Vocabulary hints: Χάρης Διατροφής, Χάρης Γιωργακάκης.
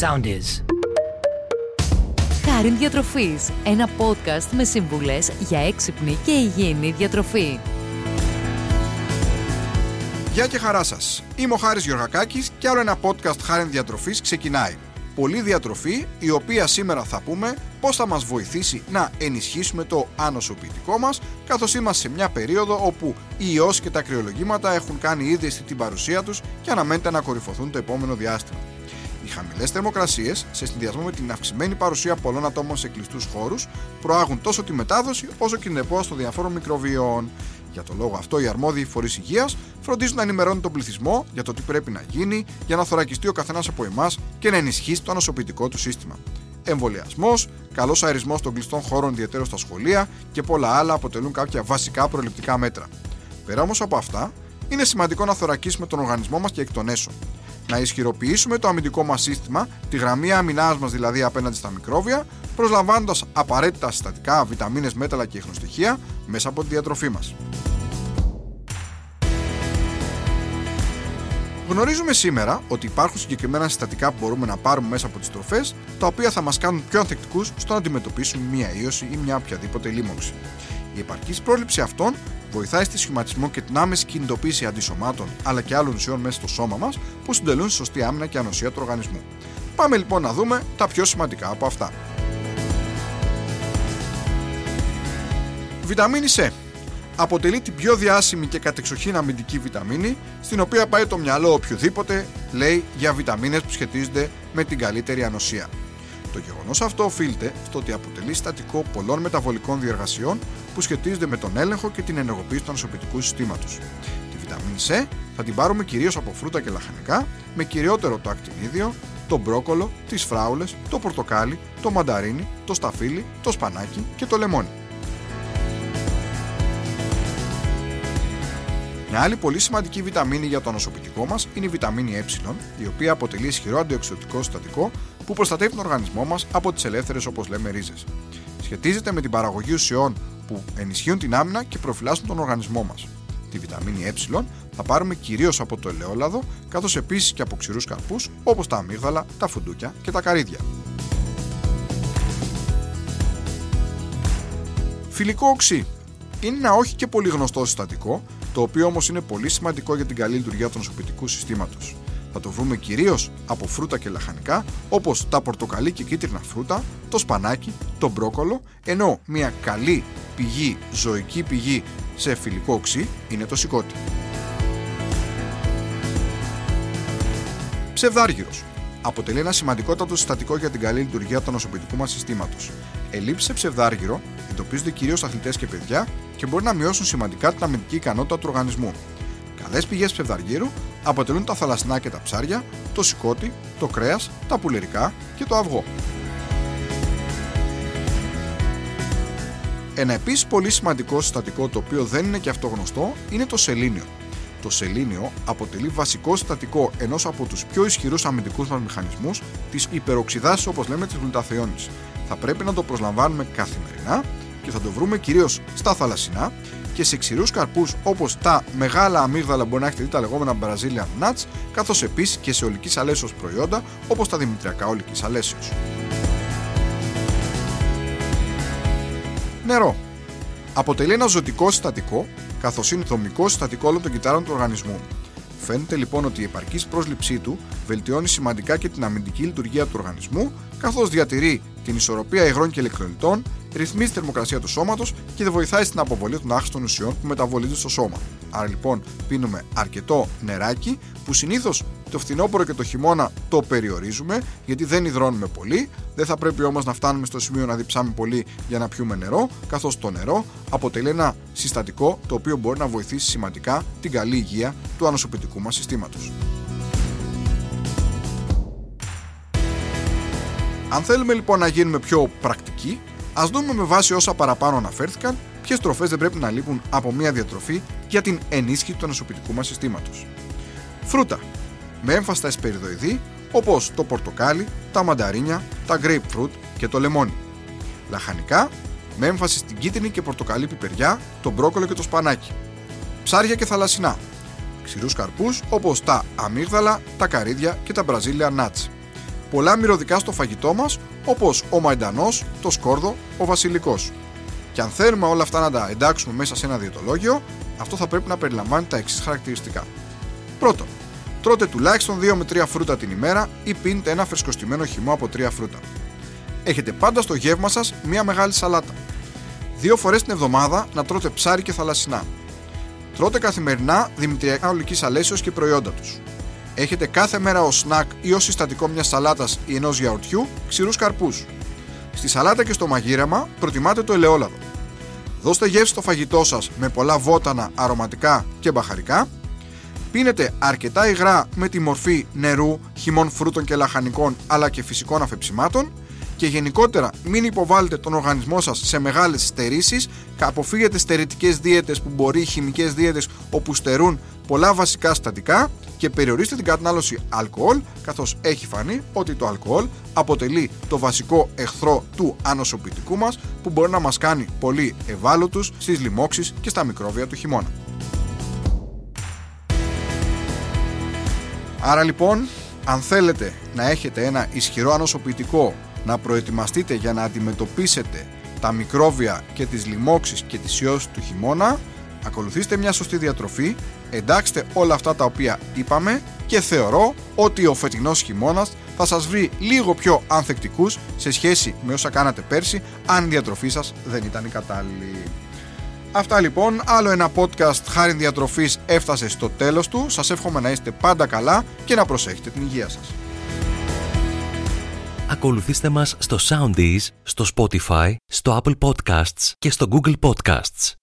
sound is. Χάρη Διατροφής, ένα podcast με συμβουλές για έξυπνη και υγιεινή διατροφή. Γεια και χαρά σας. Είμαι ο Χάρης Γιωργακάκης και άλλο ένα podcast Χάρη Διατροφής ξεκινάει. Πολλή διατροφή, η οποία σήμερα θα πούμε πώς θα μας βοηθήσει να ενισχύσουμε το ανοσοποιητικό μας, καθώς είμαστε σε μια περίοδο όπου οι ιός και τα κρυολογήματα έχουν κάνει ήδη την παρουσία τους και αναμένεται να κορυφωθούν το επόμενο διάστημα. Οι χαμηλές θερμοκρασίες, σε συνδυασμό με την αυξημένη παρουσία πολλών ατόμων σε κλειστούς χώρους, προάγουν τόσο τη μετάδοση όσο και την επώδυνση των διαφόρων μικροβίων. Για τον λόγο αυτό, οι αρμόδιοι φορείς υγείας φροντίζουν να ενημερώνουν τον πληθυσμό για το τι πρέπει να γίνει για να θωρακιστεί ο καθένας από εμάς και να ενισχύσει το ανοσοποιητικό του σύστημα. Εμβολιασμός, καλός αερισμός των κλειστών χώρων, ιδιαίτερα στα σχολεία και πολλά άλλα αποτελούν κάποια βασικά προληπτικά μέτρα. Πέρα όμως από αυτά, είναι σημαντικό να θωρακίσουμε τον οργανισμό μας και εκ των έσω. Να ισχυροποιήσουμε το αμυντικό μας σύστημα, τη γραμμή άμυνάς μας δηλαδή απέναντι στα μικρόβια, προσλαμβάνοντας απαραίτητα συστατικά, βιταμίνες, μέταλλα και ιχνοστοιχεία μέσα από τη διατροφή μας. Γνωρίζουμε σήμερα ότι υπάρχουν συγκεκριμένα συστατικά που μπορούμε να πάρουμε μέσα από τις τροφές, τα οποία θα μας κάνουν πιο ανθεκτικούς στο να αντιμετωπίσουμε μια ίωση ή μια οποιαδήποτε λίμωξη. Η επαρκής πρόληψη αυτών βοηθάει στη σχηματισμό και την άμεση κινητοποίηση αντισωμάτων αλλά και άλλων ουσιών μέσα στο σώμα μας που συντελούν σωστή άμυνα και ανοσία του οργανισμού. Πάμε λοιπόν να δούμε τα πιο σημαντικά από αυτά. Βιταμίνη C. Αποτελεί την πιο διάσημη και κατεξοχήν αμυντική βιταμίνη, στην οποία πάει το μυαλό οποιοδήποτε λέει για βιταμίνες που σχετίζονται με την καλύτερη ανοσία. Το γεγονός αυτό οφείλεται στο ότι αποτελεί στατικό πολλών μεταβολικών διεργασιών που σχετίζονται με τον έλεγχο και την ενεργοποίηση του ανοσοποιητικού συστήματος. Τη βιταμίνη C θα την πάρουμε κυρίως από φρούτα και λαχανικά, με κυριότερο το ακτινίδιο, το μπρόκολο, τις φράουλες, το πορτοκάλι, το μανταρίνι, το σταφύλι, το σπανάκι και το λεμόνι. Μια άλλη πολύ σημαντική βιταμίνη για το ανοσοποιητικό μας είναι η βιταμίνη Ε, η οποία αποτελεί ισχυρό αντιοξειδωτικό συστατικό που προστατεύει τον οργανισμό μας από τις ελεύθερες, όπως λέμε, ρίζες. Σχετίζεται με την παραγωγή ουσιών που ενισχύουν την άμυνα και προφυλάσσουν τον οργανισμό μας. Τη βιταμίνη Ε θα πάρουμε κυρίως από το ελαιόλαδο, καθώς επίσης και από ξηρούς καρπούς όπως τα αμύγδαλα, τα φουντούκια και τα καρύδια. Φιλικό οξύ. Είναι ένα όχι και πολύ γνωστό συστατικό, το οποίο όμως είναι πολύ σημαντικό για την καλή λειτουργία του ανοσοποιητικού συστήματος. Θα το βρούμε κυρίως από φρούτα και λαχανικά, όπως τα πορτοκαλί και κίτρινα φρούτα, το σπανάκι, το μπρόκολο, ενώ μια καλή πηγή, ζωική πηγή σε φιλικό οξύ είναι το σηκώτη. Ψευδάργυρος. Αποτελεί ένα σημαντικότατο συστατικό για την καλή λειτουργία του ανοσοποιητικού μας συστήματος. Ελλείψεις σε ψευδάργυρο εντοπίζονται κυρίως αθλητές και παιδιά και μπορεί να μειώσουν σημαντικά την αμυντική ικανότητα του οργανισμού. Καλές πηγές ψευδαργύρου αποτελούν τα θαλασσινά και τα ψάρια, το σηκώτη, το κρέας, τα πουλερικά και το αυγό. Ένα επίσης πολύ σημαντικό συστατικό, το οποίο δεν είναι και αυτό γνωστό, είναι το σελήνιο. Το σελήνιο αποτελεί βασικό συστατικό ενός από τους πιο ισχυρούς αμυντικούς μας μηχανισμούς, της υπεροξυδάσης, όπως λέμε, της γλουταθειώνης. Θα πρέπει να το προσλαμβάνουμε καθημερινά και θα το βρούμε κυρίως στα θαλασσινά και σε ξηρούς καρπούς όπως τα μεγάλα αμύγδαλα, μπορεί να έχετε δει τα λεγόμενα Brazilian nuts, καθώς επίσης και σε ολικής αλέσεως προϊόντα όπως τα δημητριακά ολικής αλέσεως. Νερό. Αποτελεί ένα ζωτικό συστατικό, καθώς είναι δομικό συστατικό όλων των κυττάρων του οργανισμού. Φαίνεται λοιπόν ότι η επαρκής πρόσληψή του βελτιώνει σημαντικά και την αμυντική λειτουργία του οργανισμού, καθώς διατηρεί την ισορροπία υγρών και ηλεκτρολιτών, ρυθμίζει τη θερμοκρασία του σώματος και δεν βοηθάει στην αποβολή των άχρηστων ουσιών που μεταβολείται στο σώμα. Άρα λοιπόν πίνουμε αρκετό νεράκι, που συνήθως το φθινόπωρο και το χειμώνα το περιορίζουμε γιατί δεν υδρώνουμε πολύ. Δεν θα πρέπει όμως να φτάνουμε στο σημείο να διψάμε πολύ για να πιούμε νερό, καθώς το νερό αποτελεί ένα συστατικό το οποίο μπορεί να βοηθήσει σημαντικά την καλή υγεία του ανοσοποιητικού μας συστήματος. Αν θέλουμε λοιπόν να γίνουμε πιο πρακτικοί, ας δούμε με βάση όσα παραπάνω αναφέρθηκαν ποιες τροφές δεν πρέπει να λείπουν από μια διατροφή για την ενίσχυση του ανοσοποιητικού μας συστήματος. Φρούτα. Με έμφαση στα εσπεριδοειδή, όπως το πορτοκάλι, τα μανταρίνια, τα grapefruit και το λεμόνι. Λαχανικά, με έμφαση στην κίτρινη και πορτοκαλί πιπεριά, το μπρόκολο και το σπανάκι. Ψάρια και θαλασσινά. Ξηρούς καρπούς, όπως τα αμύγδαλα, τα καρύδια και τα Brazilian nuts. πολλά μυρωδικά στο φαγητό μας, όπως ο μαϊντανός, το σκόρδο, ο βασιλικός. Και αν θέλουμε όλα αυτά να τα εντάξουμε μέσα σε ένα διαιτολόγιο, αυτό θα πρέπει να περιλαμβάνει τα εξής χαρακτηριστικά. Πρώτον, τρώτε τουλάχιστον 2 με 3 φρούτα την ημέρα ή πίνετε ένα φρεσκοστημένο χυμό από 3 φρούτα. Έχετε πάντα στο γεύμα σας μία μεγάλη σαλάτα. 2 φορές την εβδομάδα να τρώτε ψάρι και θαλασσινά. Τρώτε καθημερινά δημητριακά ολικής αλέσεως και προϊόντα τους. Έχετε κάθε μέρα ως σνακ ή ως συστατικό μιας σαλάτας ή ενός γιαουρτιού ξηρούς καρπούς. Στη σαλάτα και στο μαγείρεμα προτιμάτε το ελαιόλαδο. Δώστε γεύση στο φαγητό σας με πολλά βότανα, αρωματικά και μπαχαρικά. Πίνετε αρκετά υγρά με τη μορφή νερού, χυμών φρούτων και λαχανικών αλλά και φυσικών αφεψιμάτων. Και γενικότερα μην υποβάλλετε τον οργανισμό σας σε μεγάλες στερήσεις. Αποφύγετε στερητικές δίαιτες που μπορεί, χημικές δίαιτες όπου στερούν πολλά βασικά συστατικά και περιορίστε την κατανάλωση αλκοόλ, καθώς έχει φανεί ότι το αλκοόλ αποτελεί το βασικό εχθρό του ανοσοποιητικού μας που μπορεί να μας κάνει πολύ ευάλωτους στις λοιμώξεις και στα μικρόβια του χειμώνα. Άρα λοιπόν, αν θέλετε να έχετε ένα ισχυρό ανοσοποιητικό, να προετοιμαστείτε για να αντιμετωπίσετε τα μικρόβια και τις λοιμώξεις και τις ιώσεις του χειμώνα, ακολουθήστε μια σωστή διατροφή, εντάξτε όλα αυτά τα οποία είπαμε και θεωρώ ότι ο φετινός χειμώνας θα σας βρει λίγο πιο ανθεκτικούς σε σχέση με όσα κάνατε πέρσι, αν η διατροφή σας δεν ήταν η κατάλληλη. Αυτά λοιπόν, άλλο ένα podcast Χάρη Διατροφής έφτασε στο τέλος του. Σας εύχομαι να είστε πάντα καλά και να προσέχετε την υγεία σας. Ακολουθήστε μας στο Soundees, στο Spotify, στο Apple Podcasts και στο Google Podcasts.